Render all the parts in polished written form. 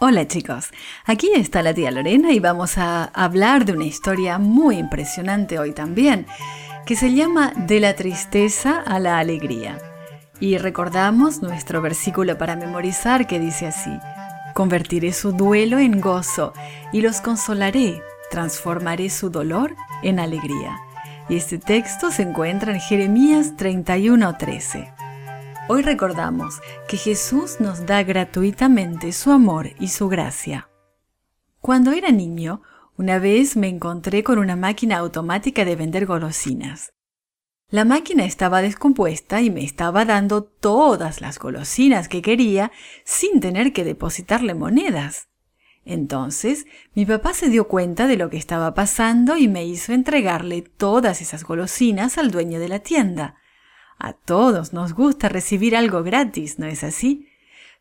Hola chicos, aquí está la tía Lorena y vamos a hablar de una historia muy impresionante hoy también, que se llama De la tristeza a la alegría. Y recordamos nuestro versículo para memorizar que dice así: convertiré su duelo en gozo y los consolaré, transformaré su dolor en alegría. Y este texto se encuentra en Jeremías 31:13. Hoy recordamos que Jesús nos da gratuitamente su amor y su gracia. Cuando era niño, una vez me encontré con una máquina automática de vender golosinas. La máquina estaba descompuesta y me estaba dando todas las golosinas que quería sin tener que depositarle monedas. Entonces, mi papá se dio cuenta de lo que estaba pasando y me hizo entregarle todas esas golosinas al dueño de la tienda. A todos nos gusta recibir algo gratis, ¿no es así?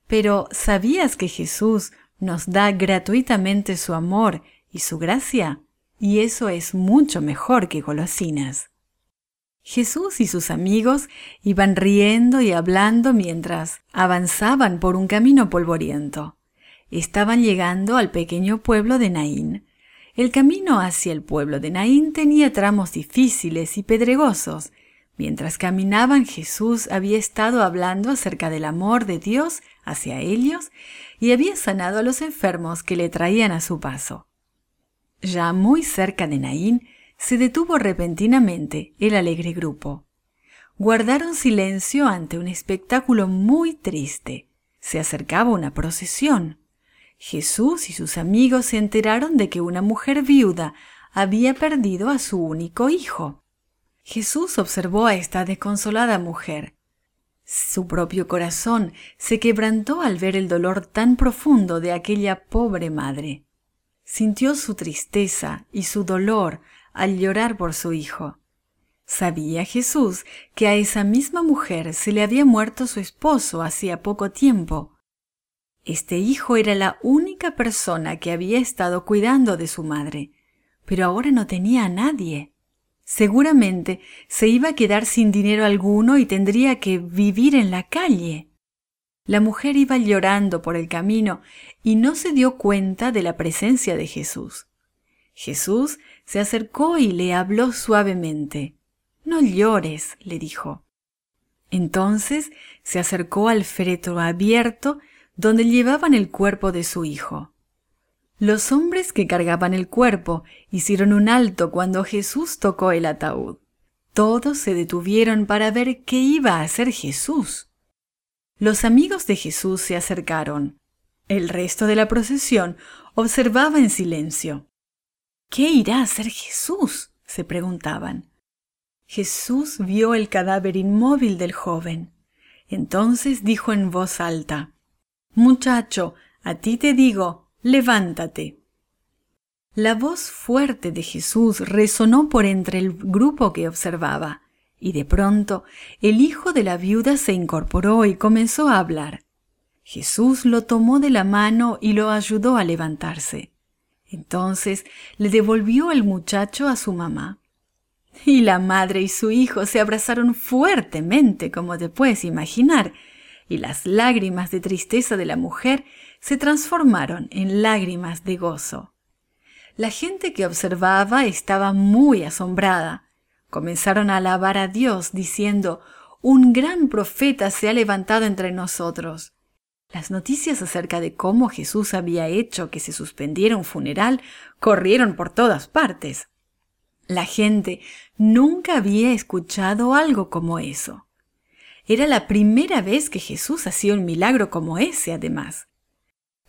Pero ¿sabías que Jesús nos da gratuitamente su amor y su gracia? Y eso es mucho mejor que golosinas. Jesús y sus amigos iban riendo y hablando mientras avanzaban por un camino polvoriento. Estaban llegando al pequeño pueblo de Naín. El camino hacia el pueblo de Naín tenía tramos difíciles y pedregosos. Mientras caminaban, Jesús había estado hablando acerca del amor de Dios hacia ellos y había sanado a los enfermos que le traían a su paso. Ya muy cerca de Naín, se detuvo repentinamente el alegre grupo. Guardaron silencio ante un espectáculo muy triste. Se acercaba una procesión. Jesús y sus amigos se enteraron de que una mujer viuda había perdido a su único hijo. Jesús observó a esta desconsolada mujer. Su propio corazón se quebrantó al ver el dolor tan profundo de aquella pobre madre. Sintió su tristeza y su dolor al llorar por su hijo. Sabía Jesús que a esa misma mujer se le había muerto su esposo hacía poco tiempo. Este hijo era la única persona que había estado cuidando de su madre, pero ahora no tenía a nadie. Seguramente se iba a quedar sin dinero alguno y tendría que vivir en la calle. La mujer iba llorando por el camino y no se dio cuenta de la presencia de Jesús. Jesús se acercó y le habló suavemente. «No llores», le dijo. Entonces se acercó al féretro abierto donde llevaban el cuerpo de su hijo. Los hombres que cargaban el cuerpo hicieron un alto cuando Jesús tocó el ataúd. Todos se detuvieron para ver qué iba a hacer Jesús. Los amigos de Jesús se acercaron. El resto de la procesión observaba en silencio. ¿Qué irá a hacer Jesús?, se preguntaban. Jesús vio el cadáver inmóvil del joven. Entonces dijo en voz alta: «Muchacho, a ti te digo, levántate». La voz fuerte de Jesús resonó por entre el grupo que observaba, y de pronto el hijo de la viuda se incorporó y comenzó a hablar. Jesús lo tomó de la mano y lo ayudó a levantarse. Entonces le devolvió al muchacho a su mamá. Y la madre y su hijo se abrazaron fuertemente, como te puedes imaginar, y las lágrimas de tristeza de la mujer se transformaron en lágrimas de gozo. La gente que observaba estaba muy asombrada. Comenzaron a alabar a Dios diciendo: «Un gran profeta se ha levantado entre nosotros». Las noticias acerca de cómo Jesús había hecho que se suspendiera un funeral corrieron por todas partes. La gente nunca había escuchado algo como eso. Era la primera vez que Jesús hacía un milagro como ese, además.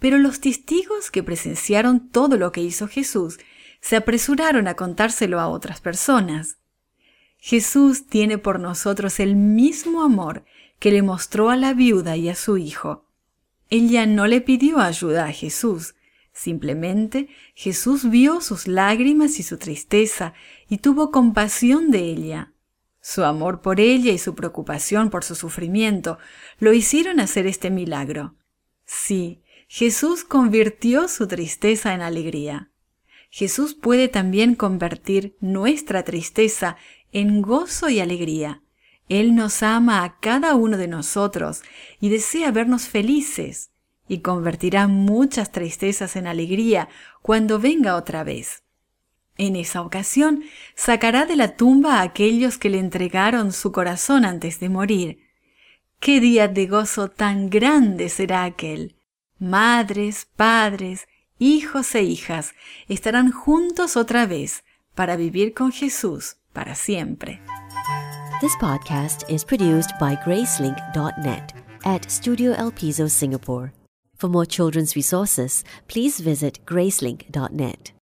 Pero los testigos que presenciaron todo lo que hizo Jesús se apresuraron a contárselo a otras personas. Jesús tiene por nosotros el mismo amor que le mostró a la viuda y a su hijo. Ella no le pidió ayuda a Jesús. Simplemente Jesús vio sus lágrimas y su tristeza y tuvo compasión de ella. Su amor por ella y su preocupación por su sufrimiento lo hicieron hacer este milagro. Sí, Jesús convirtió su tristeza en alegría. Jesús puede también convertir nuestra tristeza en gozo y alegría. Él nos ama a cada uno de nosotros y desea vernos felices. y convertirá muchas tristezas en alegría cuando venga otra vez. En esa ocasión sacará de la tumba a aquellos que le entregaron su corazón antes de morir. ¡Qué día de gozo tan grande será aquel! Madres, padres, hijos e hijas estarán juntos otra vez para vivir con Jesús para siempre. This podcast is produced by gracelink.net at Studio Elpizo, Singapore. For more children's resources, please visit gracelink.net.